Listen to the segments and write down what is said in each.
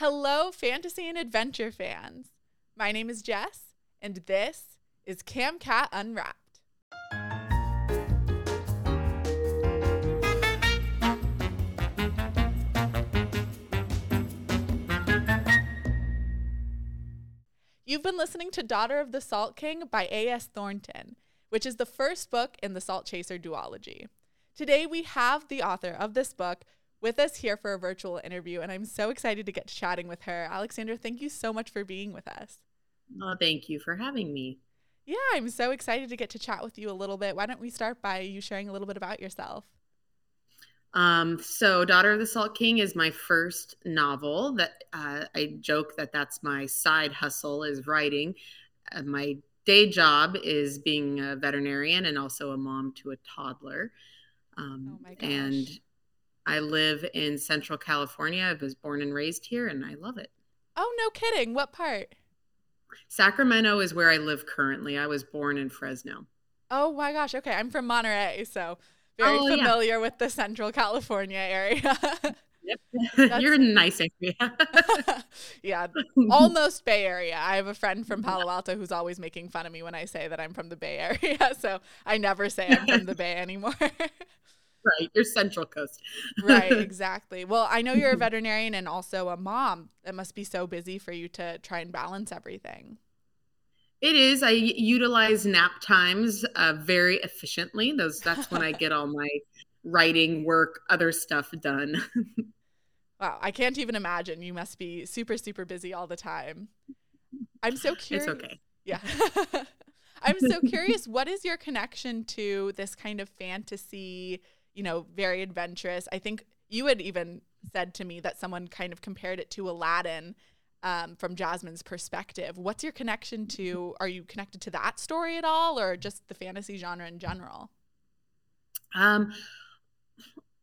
Hello, fantasy and adventure fans. My name is Jess, and this is CamCat Unwrapped. You've been listening to Daughter of the Salt King by A.S. Thornton, which is the first book in the Salt Chaser duology. Today we have the author of this book with us here for a virtual interview, and I'm so excited to get to chatting with her. Alexandra, thank you so much for being with us. Oh, thank you for having me. Yeah, I'm so excited to get to chat with you a little bit. Why don't we start by you sharing a little bit about yourself? So Daughter of the Salt King is my first novel. That I joke that that's my side hustle is writing. My day job is being a veterinarian and also a mom to a toddler. Oh my gosh. And I live in Central California. I was born and raised here, and I love it. Oh, no kidding. What part? Sacramento is where I live currently. I was born in Fresno. Oh, my gosh. Okay. I'm from Monterey, so very familiar with the Central California area. Yep. You're in a nice area. Yeah. Almost Bay Area. I have a friend from Palo Alto who's always making fun of me when I say that I'm from the Bay Area, so I never say I'm from the Bay anymore. Right. You're Central Coast. Right. Exactly. Well, I know you're a veterinarian and also a mom. It must be so busy for you to try and balance everything. It is. I utilize nap times very efficiently. That's when I get all my writing, work, other stuff done. Wow. I can't even imagine. You must be super, super busy all the time. I'm so curious. It's okay. Yeah. I'm so curious. What is your connection to this kind of fantasy, very adventurous? I think you had even said to me that someone kind of compared it to Aladdin from Jasmine's perspective. What's your connection to, are you connected to that story at all, or just the fantasy genre in general? A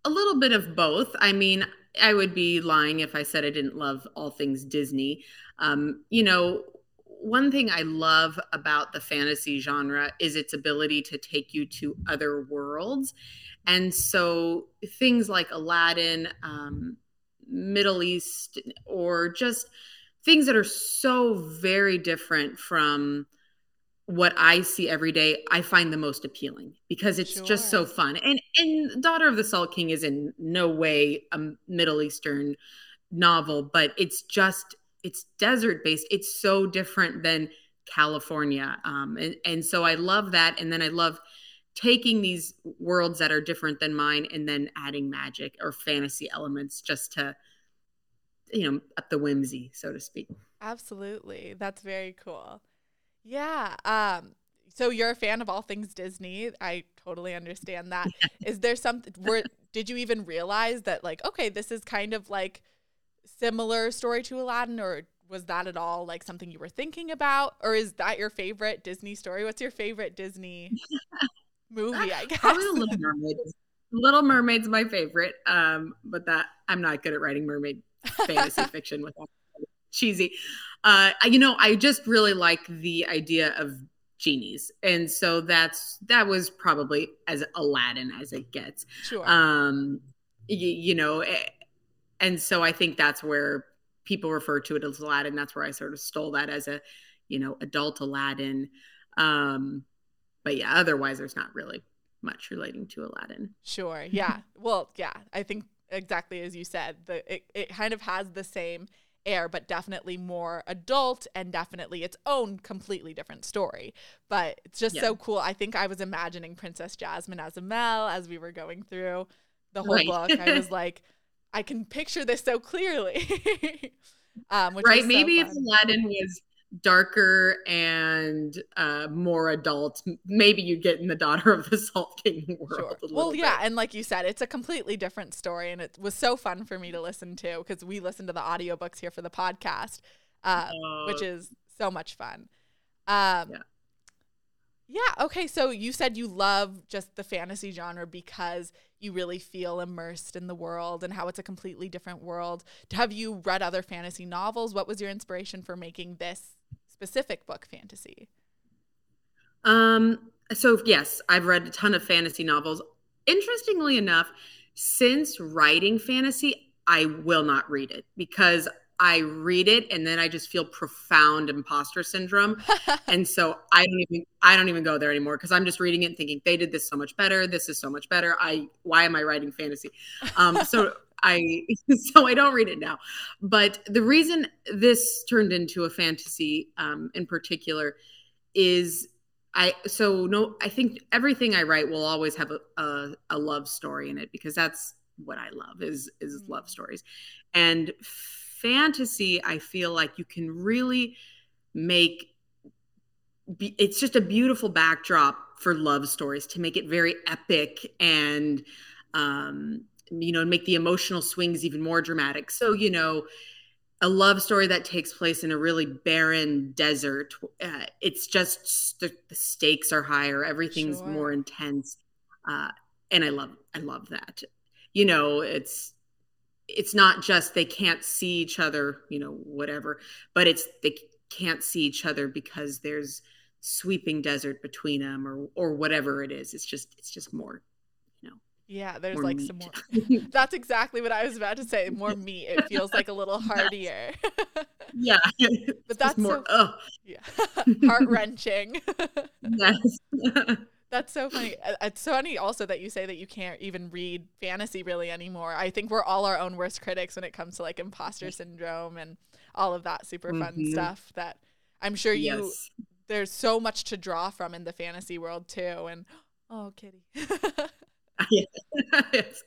little bit of both. I mean, I would be lying if I said I didn't love all things Disney. One thing I love about the fantasy genre is its ability to take you to other worlds. And so things like Aladdin, Middle East, or just things that are so very different from what I see every day, I find the most appealing because it's just so fun. And Daughter of the Salt King is in no way a Middle Eastern novel, but it's desert based. It's so different than California. And so I love that. And then I love taking these worlds that are different than mine and then adding magic or fantasy elements just to, up the whimsy, so to speak. Absolutely. That's very cool. Yeah. So you're a fan of all things Disney. I totally understand that. Yeah. Is there something did you even realize that this is kind of similar story to Aladdin, or was that at all something you were thinking about, or is that your favorite Disney story? What's your favorite Disney movie? I guess probably The Little Mermaid. Little Mermaid's my favorite, but that I'm not good at writing mermaid fantasy fiction with that. Cheesy. I just really like the idea of genies, and so that was probably as Aladdin as it gets. Sure. And so I think that's where people refer to it as Aladdin. That's where I sort of stole that as a, adult Aladdin. But yeah, otherwise there's not really much relating to Aladdin. Sure. Yeah. Well, yeah, I think exactly as you said, it kind of has the same air, but definitely more adult and definitely its own completely different story. But it's just so cool. I think I was imagining Princess Jasmine as Amel as we were going through the whole book. I was like, I can picture this so clearly. Right. So maybe if Aladdin was darker and more adult, maybe you get in the Daughter of the Salt King world. Sure. Well, yeah. Bit. And like you said, it's a completely different story. And it was so fun for me to listen to because we listen to the audiobooks here for the podcast, which is so much fun. Yeah. Okay. So you said you love just the fantasy genre because you really feel immersed in the world and how it's a completely different world. Have you read other fantasy novels? What was your inspiration for making this specific book fantasy? So yes, I've read a ton of fantasy novels. Interestingly enough, since writing fantasy, I will not read it because I read it and then I just feel profound imposter syndrome. And so I don't even go there anymore, because I'm just reading it and thinking, they did this so much better. This is so much better. Why am I writing fantasy? So I don't read it now. But the reason this turned into a fantasy in particular is I think everything I write will always have a love story in it, because that's what I love is love stories. And fantasy, I feel like you can really it's just a beautiful backdrop for love stories to make it very epic and, make the emotional swings even more dramatic. So, a love story that takes place in a really barren desert, it's just the stakes are higher. Everything's more intense. And I love that. It's not just they can't see each other, whatever, but it's they can't see each other because there's sweeping desert between them or whatever it is. It's just more, Yeah, there's more like meat. Some more. That's exactly what I was about to say. More meat. It feels like a little heartier. Yeah. But that's more heart-wrenching. Yes. That's so funny. It's so funny also that you say that you can't even read fantasy really anymore. I think we're all our own worst critics when it comes to like imposter syndrome and all of that super fun stuff that I'm sure there's so much to draw from in the fantasy world too. And oh, kitty. Yes.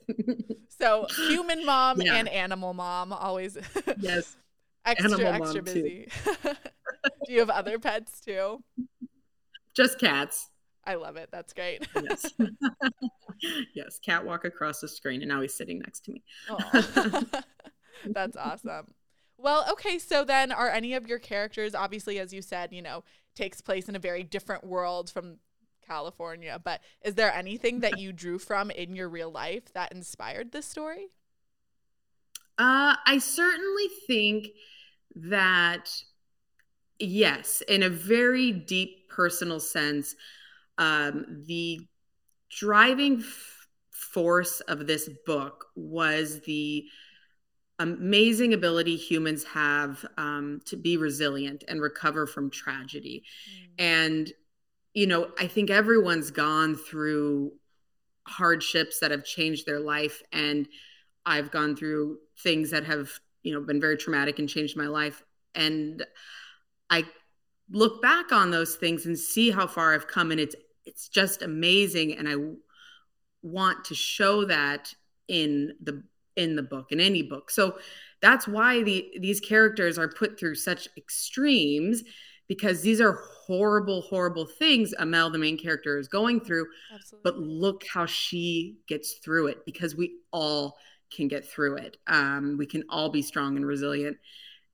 So human mom and animal mom always extra busy. Do you have other pets too? Just cats. I love it. That's great. Yes. Yes. Cat walk across the screen and now he's sitting next to me. That's awesome. Well, okay. So then are any of your characters, obviously, as you said, takes place in a very different world from California, but is there anything that you drew from in your real life that inspired this story? I certainly think that, yes, in a very deep personal sense, the driving force of this book was the amazing ability humans have to be resilient and recover from tragedy. And I think everyone's gone through hardships that have changed their life. And I've gone through things that have, been very traumatic and changed my life. And I look back on those things and see how far I've come. And it's just amazing. And I want to show that in the book, in any book. So that's why these characters are put through such extremes, because these are horrible, horrible things Amel, the main character, is going through. Absolutely. But look how she gets through it, because we all can get through it. We can all be strong and resilient.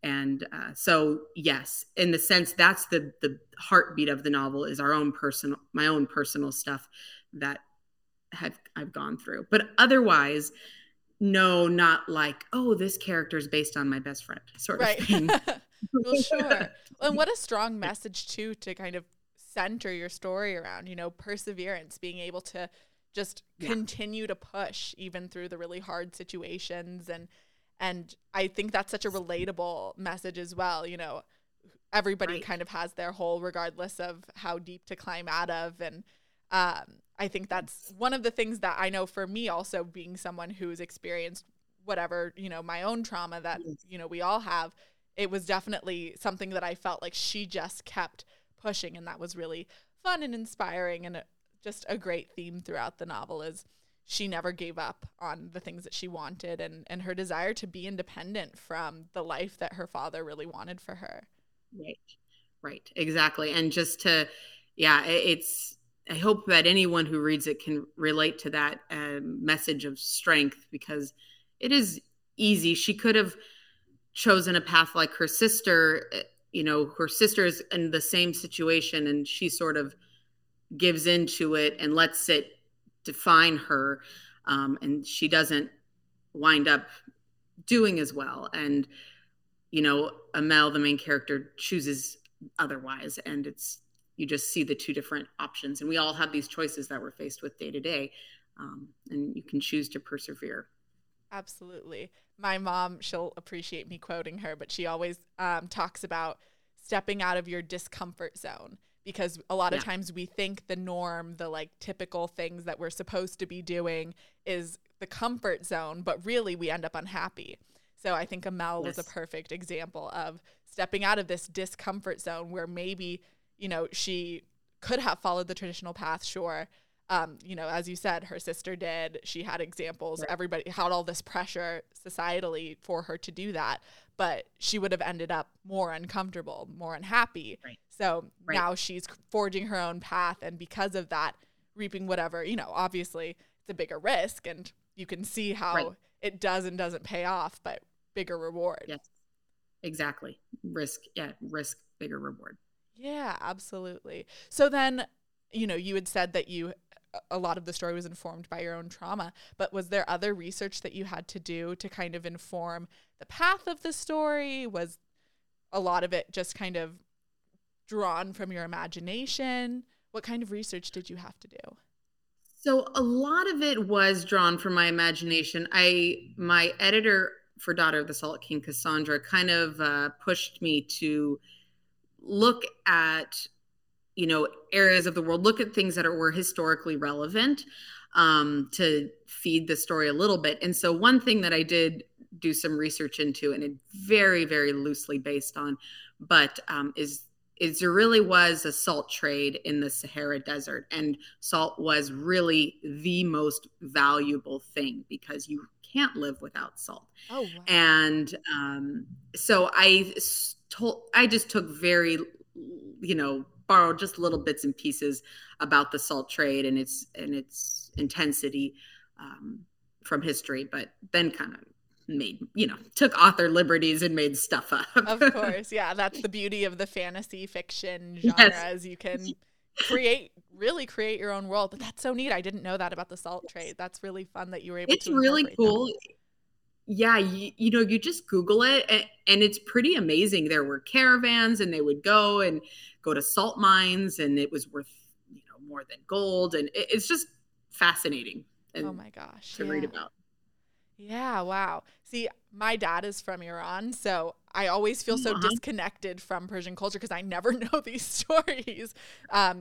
And so, yes, in the sense, that's the heartbeat of the novel is my own personal stuff that I've gone through. But otherwise, no, not like, oh, this character is based on my best friend sort of thing. Well, sure. And what a strong message too, to kind of center your story around, perseverance, being able to just continue to push even through the really hard situations. And I think that's such a relatable message as well. Everybody kind of has their hole regardless of how deep to climb out of. And, I think that's one of the things that I know for me also, being someone who's experienced whatever, my own trauma that, we all have. It was definitely something that I felt like she just kept pushing, and that was really fun and inspiring, and just a great theme throughout the novel is she never gave up on the things that she wanted and her desire to be independent from the life that her father really wanted for her. Right, exactly. And just to, I hope that anyone who reads it can relate to that message of strength, because it is easy. She could have chosen a path like her sister. Her sister is in the same situation and she sort of gives into it and lets it define her. And she doesn't wind up doing as well. And, Amel, the main character, chooses otherwise. And you just see the two different options. And we all have these choices that we're faced with day to day. And you can choose to persevere. Absolutely. My mom, she'll appreciate me quoting her, but she always talks about stepping out of your discomfort zone, because a lot of times we think the norm, the like typical things that we're supposed to be doing is the comfort zone, but really we end up unhappy. So I think Amel was a perfect example of stepping out of this discomfort zone where maybe, you know, she could have followed the traditional path, sure. You know, as you said, her sister did. She had examples. Right. Everybody had all this pressure societally for her to do that, but she would have ended up more uncomfortable, more unhappy. Right. So now she's forging her own path, and because of that, reaping whatever, you know, obviously it's a bigger risk, and you can see how it does and doesn't pay off, but bigger reward. Yes, exactly. Risk, risk, bigger reward. Yeah, absolutely. So then, you know, you had said that you a lot of the story was informed by your own trauma, but was there other research that you had to do to kind of inform the path of the story? Was a lot of it just kind of drawn from your imagination? What kind of research did you have to do? So a lot of it was drawn from my imagination. My editor for Daughter of the Salt King, Cassandra, kind of pushed me to look at, you know, areas of the world, look at things that were historically relevant to feed the story a little bit. And so one thing that I did do some research into, and it very, very loosely based on, but is there really was a salt trade in the Sahara Desert, and salt was really the most valuable thing because you can't live without salt. Oh, wow. And so I just took very, you know, borrowed just little bits and pieces about the salt trade and its intensity from history, but then kind of made, you know, took author liberties and made stuff up. Of course. Yeah. That's the beauty of the fantasy fiction genre is you can create your own world, but that's so neat. I didn't know that about the salt trade. That's really fun that you were able to incorporate that. It's really cool. Yeah, you know, you just Google it, and it's pretty amazing. There were caravans, and they would go to salt mines, and it was worth, you know, more than gold, and it's just fascinating. And oh my gosh, to read about. Yeah, wow. See, my dad is from Iran, so I always feel so disconnected from Persian culture because I never know these stories.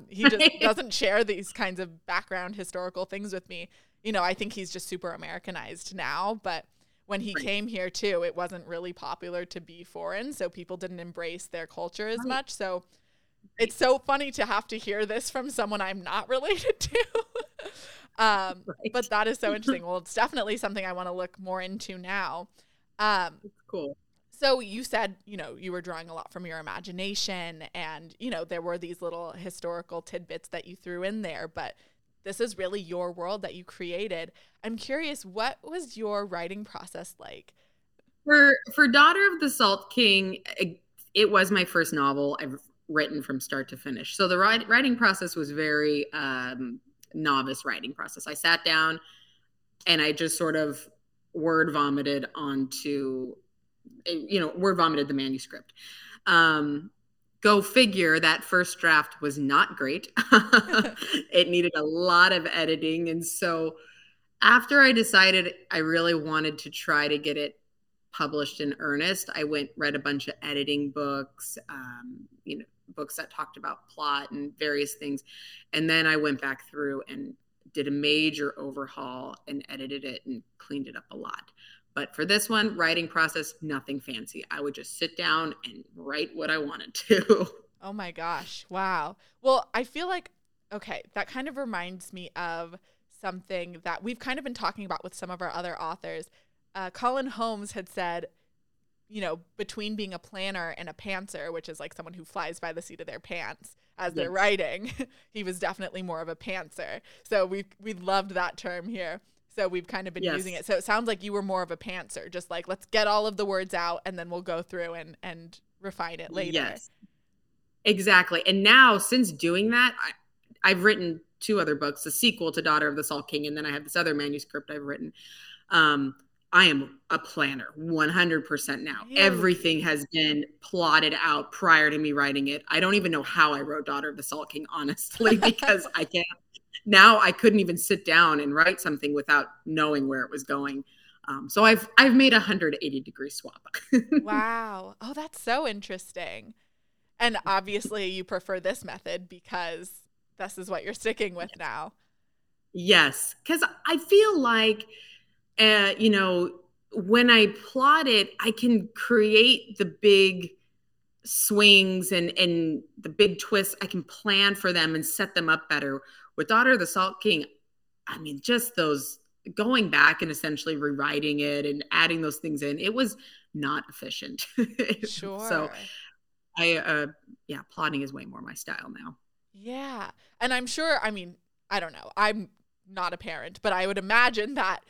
He just doesn't share these kinds of background historical things with me. You know, I think he's just super Americanized now, but when he came here too, it wasn't really popular to be foreign, so people didn't embrace their culture as much. So it's so funny to have to hear this from someone I'm not related to. But that is so interesting. Well, it's definitely something I want to look more into now. Cool. So you said, you know, you were drawing a lot from your imagination, and, you know, there were these little historical tidbits that you threw in there, but this is really your world that you created. I'm curious, what was your writing process like? For Daughter of the Salt King, it was my first novel I've written from start to finish. So the writing process was very novice writing process. I sat down and I just sort of word vomited the manuscript. Go figure, that first draft was not great. It needed a lot of editing. And so after I decided I really wanted to try to get it published in earnest, I read a bunch of editing books, you know, books that talked about plot and various things. And then I went back through and did a major overhaul and edited it and cleaned it up a lot. But for this one, writing process, nothing fancy. I would just sit down and write what I wanted to. Oh my gosh. Wow. Well, I feel like, okay, that kind of reminds me of something that we've kind of been talking about with some of our other authors. Colin Holmes had said, you know, between being a planner and a pantser, which is like someone who flies by the seat of their pants as they're writing, he was definitely more of a pantser. So we loved that term here. So we've kind of been using it. So it sounds like you were more of a pantser, just like, let's get all of the words out and then we'll go through and refine it later. Yes, exactly. And now since doing that, I've written two other books, a sequel to Daughter of the Salt King. And then I have this other manuscript I've written. I am a planner 100% now. Yeah. Everything has been plotted out prior to me writing it. I don't even know how I wrote Daughter of the Salt King, honestly, because I can't. Now I couldn't even sit down and write something without knowing where it was going. So I've made a 180-degree swap. Wow. Oh, that's so interesting. And obviously you prefer this method because this is what you're sticking with now. Yes. Because I feel like, you know, when I plot it, I can create the big swings and the big twists. I can plan for them and set them up better. With Daughter of the Salt King, I mean, just those going back and essentially rewriting it and adding those things in, it was not efficient. Sure. So I, plotting is way more my style now. Yeah. And I'm sure, I mean, I don't know, I'm not a parent, but I would imagine that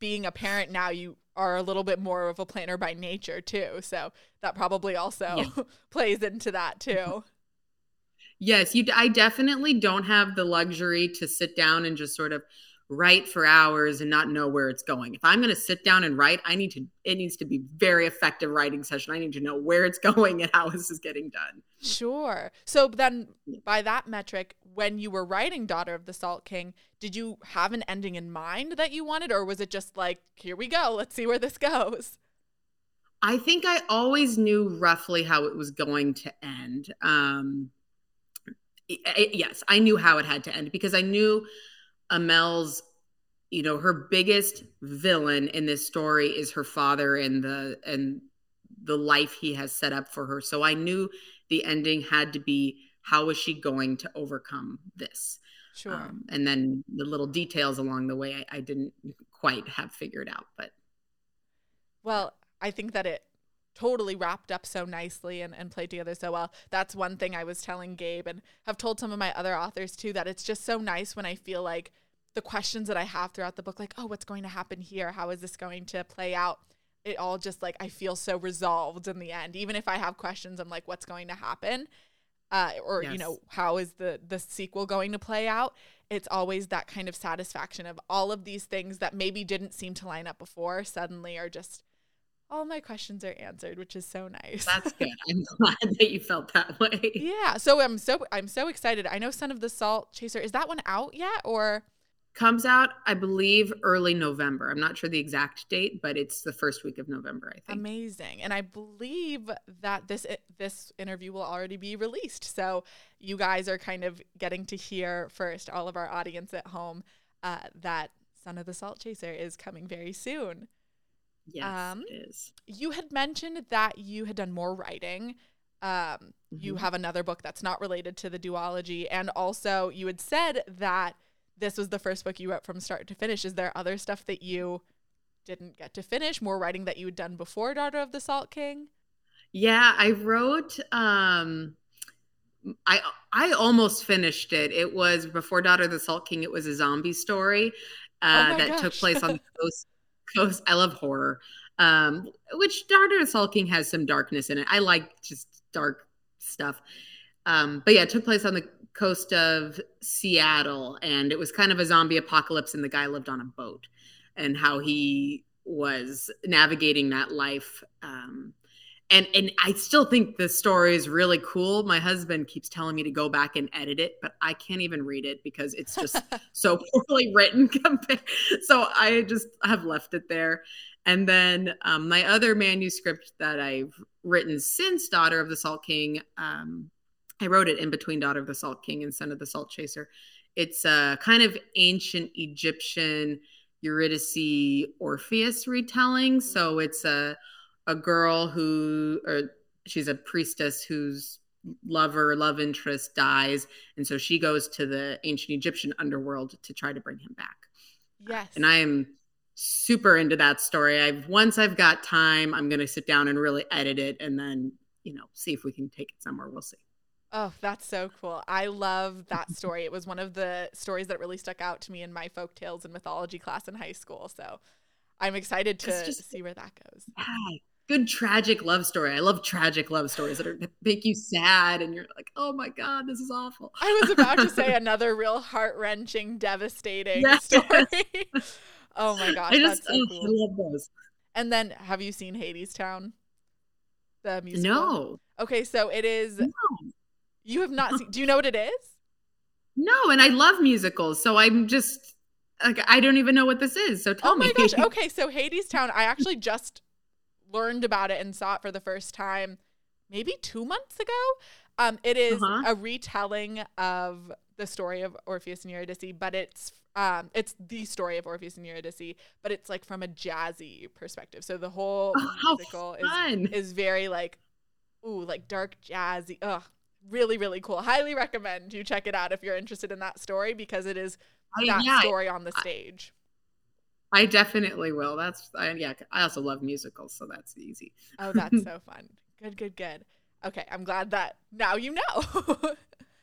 being a parent now, you are a little bit more of a planner by nature too. So that probably also plays into that too. Yes. I definitely don't have the luxury to sit down and just sort of write for hours and not know where it's going. If I'm going to sit down and write, it needs to be very effective writing session. I need to know where it's going and how this is getting done. Sure. So then by that metric, when you were writing Daughter of the Salt King, did you have an ending in mind that you wanted, or was it just like, here we go, let's see where this goes? I think I always knew roughly how it was going to end. Yes, I knew how it had to end because I knew Amel's, you know, her biggest villain in this story is her father and the life he has set up for her. So I knew the ending had to be, how is she going to overcome this? Sure. And then the little details along the way, I didn't quite have figured out, but. Well, I think that it totally wrapped up so nicely and played together so well. That's one thing I was telling Gabe and have told some of my other authors too, that it's just so nice when I feel like the questions that I have throughout the book, like, oh, what's going to happen here? How is this going to play out? It all just like, I feel so resolved in the end. Even if I have questions, I'm like, what's going to happen? You know, how is the sequel going to play out? It's always that kind of satisfaction of all of these things that maybe didn't seem to line up before suddenly are just, all my questions are answered, which is so nice. That's good. I'm glad that you felt that way. Yeah. So I'm so excited. I know Son of the Salt Chaser, is that one out yet or? Comes out, I believe, early November. I'm not sure the exact date, but it's the first week of November, I think. Amazing. And I believe that this interview will already be released. So you guys are kind of getting to hear first, all of our audience at home, that Son of the Salt Chaser is coming very soon. Yes, it is. You had mentioned that you had done more writing. You have another book that's not related to the duology. And also you had said that this was the first book you wrote from start to finish. Is there other stuff that you didn't get to finish, more writing that you had done before Daughter of the Salt King? Yeah, I wrote, I almost finished it. It was before Daughter of the Salt King. It was a zombie story took place on the coast. I love horror, which Daughter of the Salt King has some darkness in it. I like just dark stuff. But yeah, it took place on the coast of Seattle, and it was kind of a zombie apocalypse, and the guy lived on a boat and how he was navigating that life. And I still think the story is really cool. My husband keeps telling me to go back and edit it, but I can't even read it because it's just so poorly written. So I just have left it there. And then my other manuscript that I've written since Daughter of the Salt King, I wrote it in between Daughter of the Salt King and Son of the Salt Chaser. It's a kind of ancient Egyptian Eurydice Orpheus retelling. So it's a girl she's a priestess whose love interest dies. And so she goes to the ancient Egyptian underworld to try to bring him back. Yes. And I am super into that story. Once I've got time, I'm going to sit down and really edit it and then, you know, see if we can take it somewhere. We'll see. Oh, that's so cool. I love that story. It was one of the stories that really stuck out to me in my folktales and mythology class in high school. So I'm excited to see where that goes. Yeah. Good tragic love story. I love tragic love stories that make you sad and you're like, oh my God, this is awful. I was about to say another real heart-wrenching, devastating story. Oh my gosh, that's so cool. I love those. And then have you seen Hadestown? The musical? No. Okay, so it is. No. You have not seen. Do you know what it is? No, and I love musicals, so I'm just Like, I don't even know what this is, so tell me. Oh my gosh. Okay, so Hadestown, I actually just learned about it and saw it for the first time maybe 2 months ago. It is a retelling of the story of Orpheus and Eurydice, but it's the story of Orpheus and Eurydice, but it's like from a jazzy perspective. So the whole musical is very like, ooh, like dark jazzy. Ugh, really, really cool. Highly recommend you check it out if you're interested in that story, because it is story on the stage. I definitely will. I also love musicals, so that's easy. Oh, that's so fun. Good. Okay, I'm glad that now you know.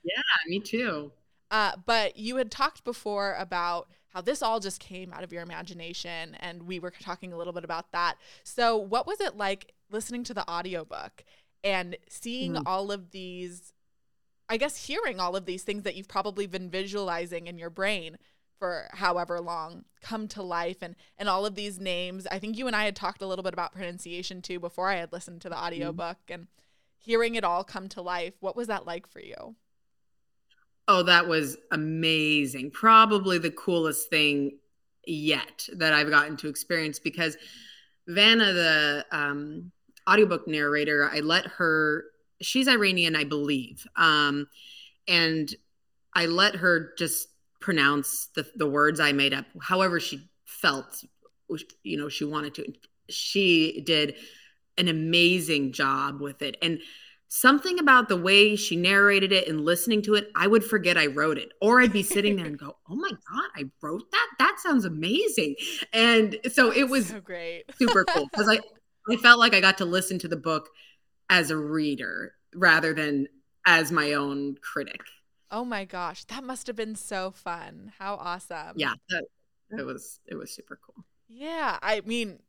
Yeah, me too. But you had talked before about how this all just came out of your imagination, and we were talking a little bit about that. So what was it like listening to the audiobook and seeing all of these, I guess hearing all of these things that you've probably been visualizing in your brain for however long come to life, and all of these names? I think you and I had talked a little bit about pronunciation too before I had listened to the audiobook, and hearing it all come to life. What was that like for you? Oh, that was amazing. Probably the coolest thing yet that I've gotten to experience, because Vanna, the audiobook narrator, I let her, she's Iranian, I believe. And I let her just pronounce the words I made up, however she felt, you know, she wanted to. She did an amazing job with it. And something about the way she narrated it and listening to it, I would forget I wrote it, or I'd be sitting there and go, oh my God, I wrote that? That sounds amazing. And so it was so great. Super cool. Because I felt like I got to listen to the book as a reader rather than as my own critic. Oh my gosh. That must've been so fun. How awesome. Yeah. It was super cool. Yeah. I mean,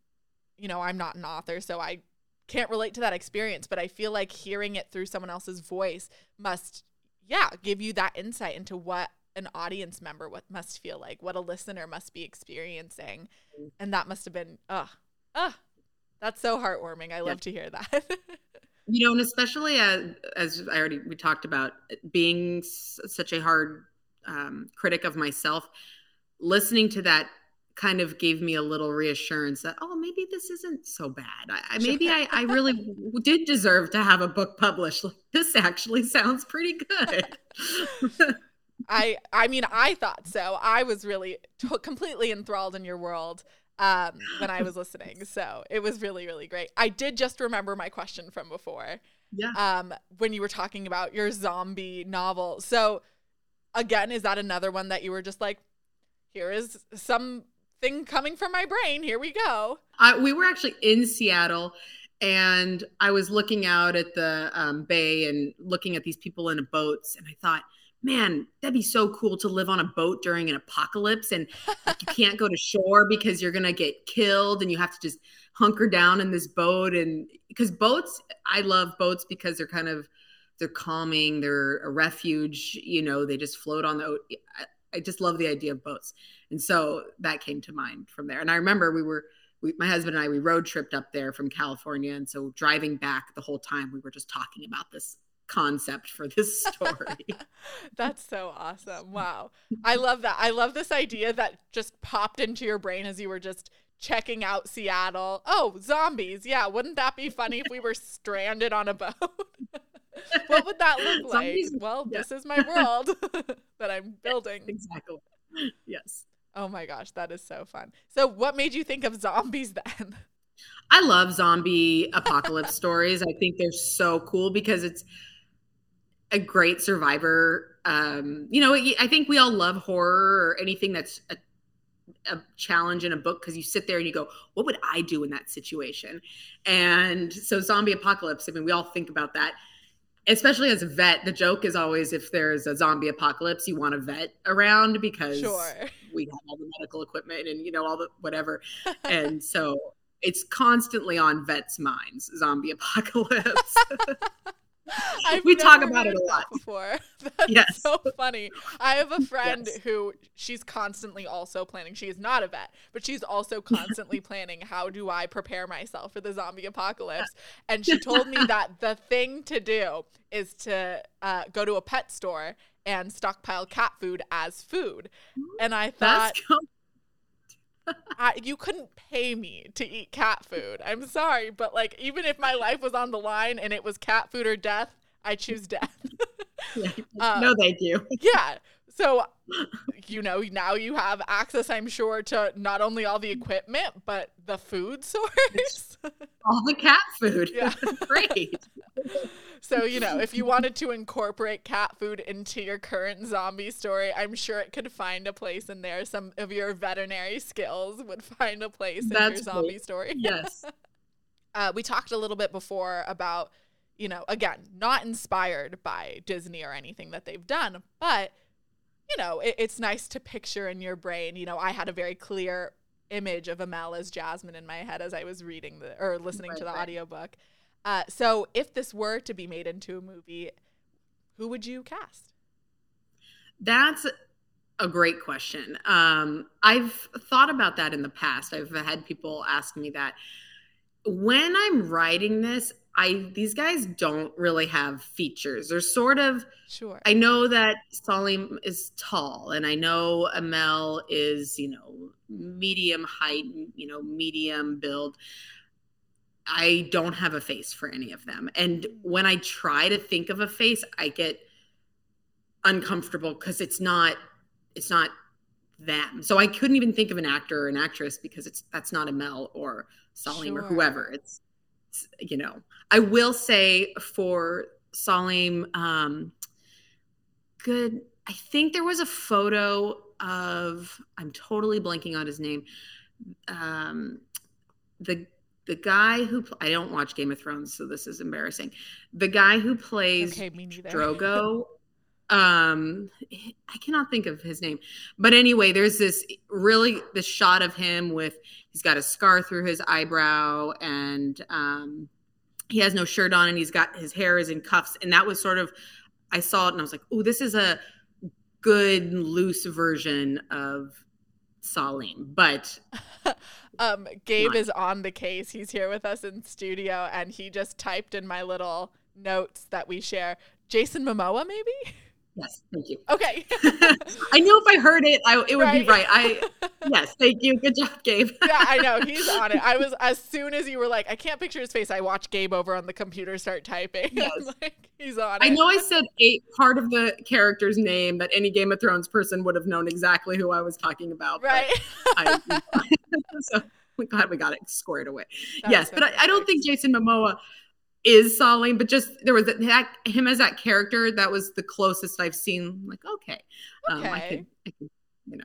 you know, I'm not an author, so I can't relate to that experience, but I feel like hearing it through someone else's voice must, give you that insight into what an audience member must feel like, what a listener must be experiencing. And that must have been, that's so heartwarming. I love to hear that. You know, and especially as we talked about, being such a hard critic of myself, listening to that kind of gave me a little reassurance that, oh, maybe this isn't so bad. I really did deserve to have a book published. Like, this actually sounds pretty good. I mean, I thought so. I was really completely enthralled in your world when I was listening. So it was really, really great. I did just remember my question from before. Yeah. When you were talking about your zombie novel. So again, is that another one that you were just like, here is some thing coming from my brain. Here we go. We were actually in Seattle, and I was looking out at the bay and looking at these people in boats. And I thought, man, that'd be so cool to live on a boat during an apocalypse. And like, you can't go to shore because you're going to get killed, and you have to just hunker down in this boat. And because boats, I love boats because they're kind of, they're calming. They're a refuge. You know, they just float on the ocean. I just love the idea of boats. And so that came to mind from there. And I remember my husband and I, we road tripped up there from California. And so driving back the whole time, we were just talking about this concept for this story. That's so awesome. Wow. I love that. I love this idea that just popped into your brain as you were just checking out Seattle. Oh, zombies. Yeah. Wouldn't that be funny if we were stranded on a boat? What would that look like? This is my world that I'm building. Exactly. Yes. Oh my gosh, that is so fun. So what made you think of zombies then? I love zombie apocalypse stories. I think they're so cool because it's a great survivor. You know, I think we all love horror or anything that's a challenge in a book, because you sit there and you go, what would I do in that situation? And so zombie apocalypse, I mean, we all think about that. Especially as a vet, the joke is always if there's a zombie apocalypse, you want a vet around because we have all the medical equipment and, you know, all the whatever. And so it's constantly on vets' minds, zombie apocalypse. We talk about it a lot. Before. That's so funny. I have a friend who she's constantly also planning. She is not a vet, but she's also constantly planning, how do I prepare myself for the zombie apocalypse? And she told me that the thing to do is to go to a pet store and stockpile cat food as food. And I thought, You couldn't pay me to eat cat food. I'm sorry, but like even if my life was on the line and it was cat food or death, I choose death. No, thank you. Yeah. So, you know, now you have access, I'm sure, to not only all the equipment, but the food source. All the cat food. Yeah. Great. So, you know, if you wanted to incorporate cat food into your current zombie story, I'm sure it could find a place in there. Some of your veterinary skills would find a place in your zombie story. Yes. We talked a little bit before about, you know, again, not inspired by Disney or anything that they've done, but you know, it's nice to picture in your brain. You know, I had a very clear image of Amel as Jasmine in my head as I was reading or listening to the audiobook. So if this were to be made into a movie, who would you cast? That's a great question. I've thought about that in the past. I've had people ask me that. When I'm writing this, these guys don't really have features. They're sort of, sure. I know that Salim is tall and I know Amel is, you know, medium height, you know, medium build. I don't have a face for any of them. And when I try to think of a face, I get uncomfortable because it's not them. So I couldn't even think of an actor or an actress because that's not Amel or Salim or whoever. You know, I will say for Salim, I think there was a photo of, I'm totally blanking on his name. The guy who, I don't watch Game of Thrones, so this is embarrassing. The guy who plays Drogo, I cannot think of his name. But anyway, there's this shot of him with, he's got a scar through his eyebrow and he has no shirt on and he's got his hair is in cuffs. And that was sort of, I saw it and I was like, oh, this is a good loose version of Salim. But Gabe is on the case. He's here with us in studio and he just typed in my little notes that we share. Jason Momoa, maybe? Yes, thank you. Okay. I knew if I heard it, it would be right. Yes, thank you. Good job, Gabe. Yeah, I know. He's on it. I was, as soon as you were like, I can't picture his face, I watched Gabe over on the computer start typing. Yes. I'm like, he's on it. I know I said part of the character's name that any Game of Thrones person would have known exactly who I was talking about. Right. So I'm glad we got it squared away. That yes, but I don't think Jason Momoa is Salim, but just there was him as that character that was the closest I've seen. Like, okay. I could you know,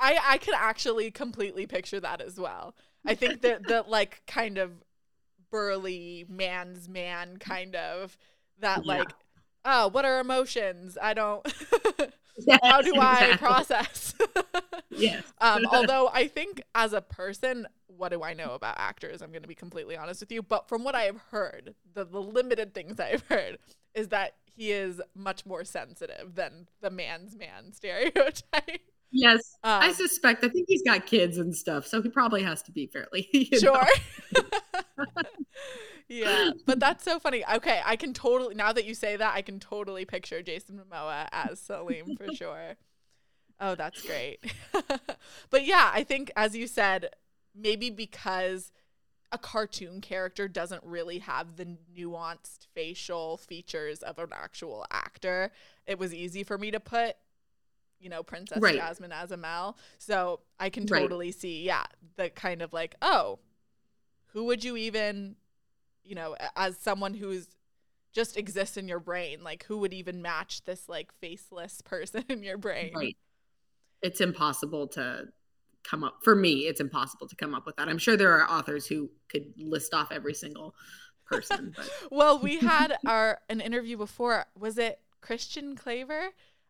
I could actually completely picture that as well. I think that the like kind of burly man's man kind of that like, oh, what are emotions? I don't. Yes, how do I process? Yes. Although I think as a person, what do I know about actors? I'm going to be completely honest with you. But from what I have heard, the limited things I've heard is that he is much more sensitive than the man's man stereotype. Yes. I suspect. I think he's got kids and stuff, so he probably has to be fairly. Sure. Yeah. But that's so funny. Okay. I can totally, now that you say that, I can totally picture Jason Momoa as Salim for sure. Oh, that's great. But yeah, I think as you said, maybe because a cartoon character doesn't really have the nuanced facial features of an actual actor, it was easy for me to put, you know, Princess Jasmine as Amel. So I can totally see, yeah, the kind of like, oh, who would you even, you know, as someone who's just exists in your brain, like who would even match this like faceless person in your brain? Right. It's impossible to come up for me. It's impossible to come up with that. I'm sure there are authors who could list off every single person. But. Well, we had an interview before. Was it Christian Claver?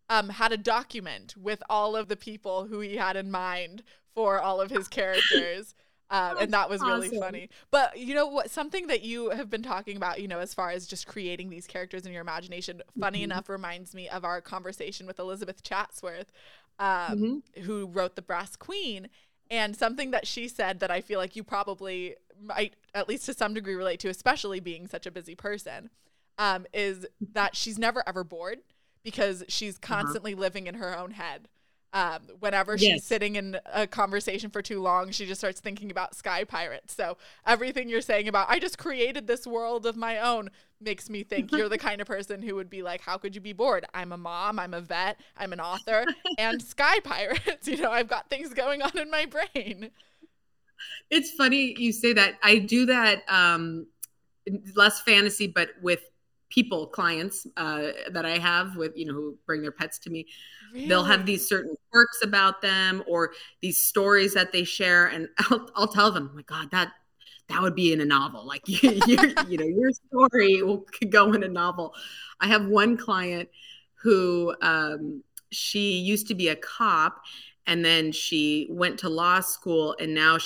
Had a document with all of the people who he had in mind for all of his characters. And that was really funny. But you know what? Something that you have been talking about, you know, as far as just creating these characters in your imagination, funny enough, reminds me of our conversation with Elizabeth Chatsworth, who wrote The Brass Queen. And something that she said that I feel like you probably might, at least to some degree, relate to, especially being such a busy person, is that she's never ever bored because she's constantly living in her own head. Whenever she's sitting in a conversation for too long, she just starts thinking about sky pirates. So everything you're saying about, I just created this world of my own, makes me think you're the kind of person who would be like, how could you be bored? I'm a mom, I'm a vet, I'm an author, and sky pirates. You know, I've got things going on in my brain. It's funny you say that. I do that less fantasy, but with people, clients that I have with, you know, who bring their pets to me. Really? They'll have these certain quirks about them or these stories that they share. And I'll tell them, oh my God, that would be in a novel. Like, you know, your story could go in a novel. I have one client who she used to be a cop and then she went to law school and now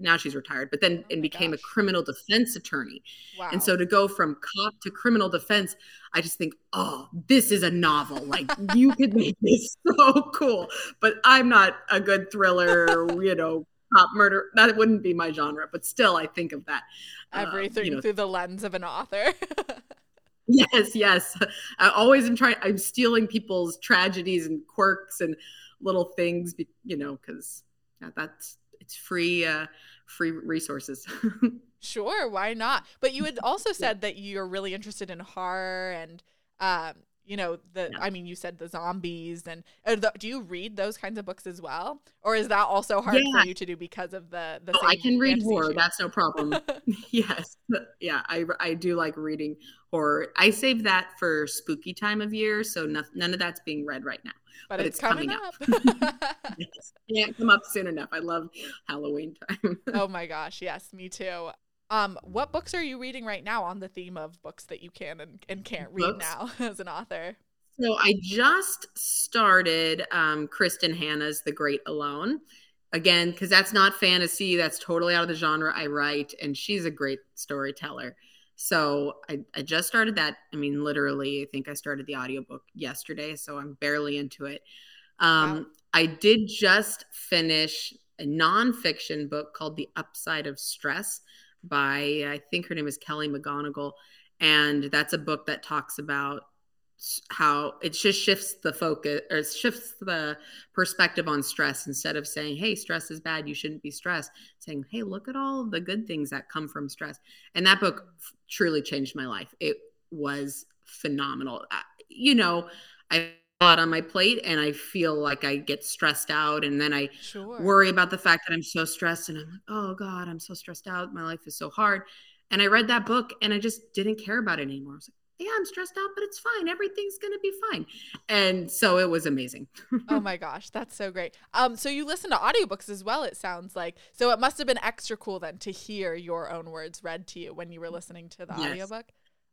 now she's retired, but then became a criminal defense attorney. Wow. And so to go from cop to criminal defense, I just think, oh, this is a novel. Like you could make this so cool, but I'm not a good thriller, you know, cop murder. That wouldn't be my genre, but still I think of that. Everything through the lens of an author. Yes. I always am I'm stealing people's tragedies and quirks and little things, you know, because it's free resources. Sure. Why not? But you had also said that you're really interested in horror and, I mean, you said the zombies and do you read those kinds of books as well? Or is that also hard for you to do because of the I can read horror. Show? That's no problem. Yes. Yeah. I do like reading horror. I save that for spooky time of year. So none of that's being read right now. But it's coming up. Yes. Can't come up soon enough. I love Halloween time. Oh my gosh. Yes, me too. What books are you reading right now on the theme of books that you can and can't read now as an author? So I just started Kristen Hannah's The Great Alone. Again, because that's not fantasy. That's totally out of the genre I write. And she's a great storyteller. So I just started that. I mean, literally, I think I started the audiobook yesterday. So I'm barely into it. Wow. I did just finish a nonfiction book called The Upside of Stress by, I think her name is Kelly McGonigal. And that's a book that talks about how it just shifts the focus or shifts the perspective on stress. Instead of saying, hey, stress is bad, you shouldn't be stressed, saying, hey, look at all the good things that come from stress. And that book truly changed my life. It was phenomenal. I lot on my plate and I feel like I get stressed out and then I worry about the fact that I'm so stressed and I'm like, oh God, I'm so stressed out. My life is so hard. And I read that book and I just didn't care about it anymore. I was like, yeah, I'm stressed out, but it's fine. Everything's going to be fine. And so it was amazing. Oh my gosh. That's so great. So you listen to audiobooks as well, it sounds like. So it must've been extra cool then to hear your own words read to you when you were listening to the audiobook.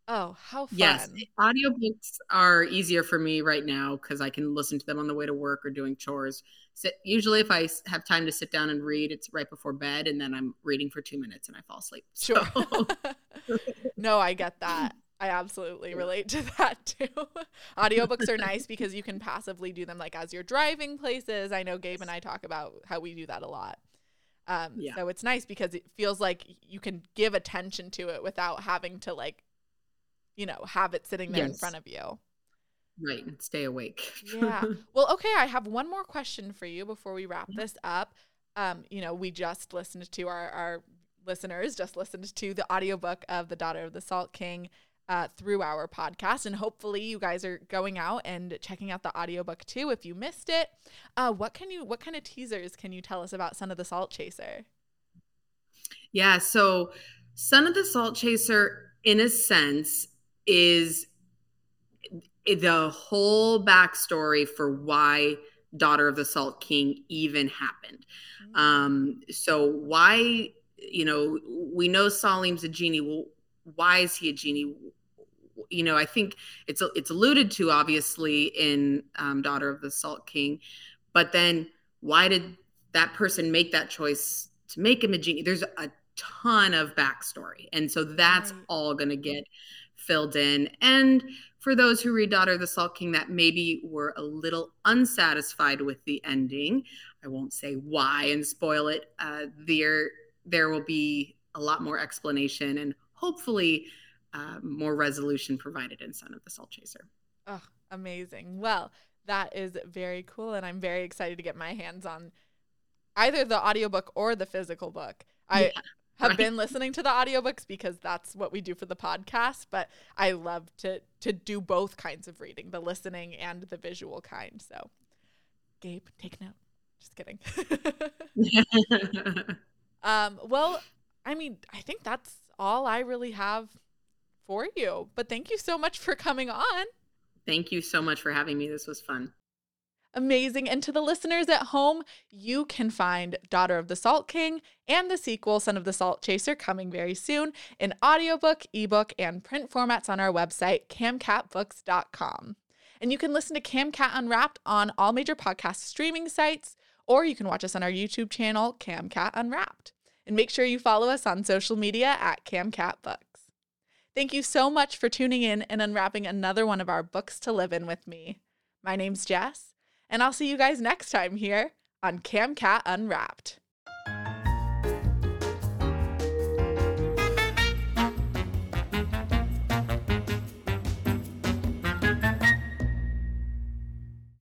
Oh, how fun. Yes, audiobooks are easier for me right now because I can listen to them on the way to work or doing chores. So usually if I have time to sit down and read, it's right before bed and then I'm reading for 2 minutes and I fall asleep. Sure. So. No, I get that. I absolutely relate to that too. Audiobooks are nice because you can passively do them like as you're driving places. I know Gabe and I talk about how we do that a lot. So it's nice because it feels like you can give attention to it without having to like, have it sitting there in front of you. Right. And stay awake. Yeah. Well, okay. I have one more question for you before we wrap this up. We just listened to our listeners, just listened to the audiobook of The Daughter of the Salt King through our podcast. And hopefully you guys are going out and checking out the audiobook too. If you missed it, what kind of teasers can you tell us about Son of the Salt Chaser? Yeah. So Son of the Salt Chaser, in a sense, is the whole backstory for why Daughter of the Salt King even happened. Mm-hmm. So why, we know Salim's a genie. Well, why is he a genie? I think it's alluded to obviously in Daughter of the Salt King, but then why did that person make that choice to make him a genie? There's a ton of backstory. And so that's all going to get filled in. And for those who read Daughter of the Salt King that maybe were a little unsatisfied with the ending, I won't say why and spoil it. There will be a lot more explanation and hopefully more resolution provided in Son of the Salt Chaser. Oh, amazing. Well, that is very cool, and I'm very excited to get my hands on either the audiobook or the physical book. I have been listening to the audiobooks because that's what we do for the podcast, but I love to do both kinds of reading, the listening and the visual kind. So, Gabe, take note. Just kidding. Well, I mean, I think that's all I really have for you, but thank you so much for coming on. Thank you so much for having me. This was fun. Amazing. And to the listeners at home, you can find Daughter of the Salt King and the sequel, Son of the Salt Chaser, coming very soon in audiobook, ebook, and print formats on our website, CamCatBooks.com. And you can listen to CamCat Unwrapped on all major podcast streaming sites, or you can watch us on our YouTube channel, CamCat Unwrapped. And make sure you follow us on social media at CamCatBooks. Thank you so much for tuning in and unwrapping another one of our books to live in with me. My name's Jess, and I'll see you guys next time here on CamCat Unwrapped.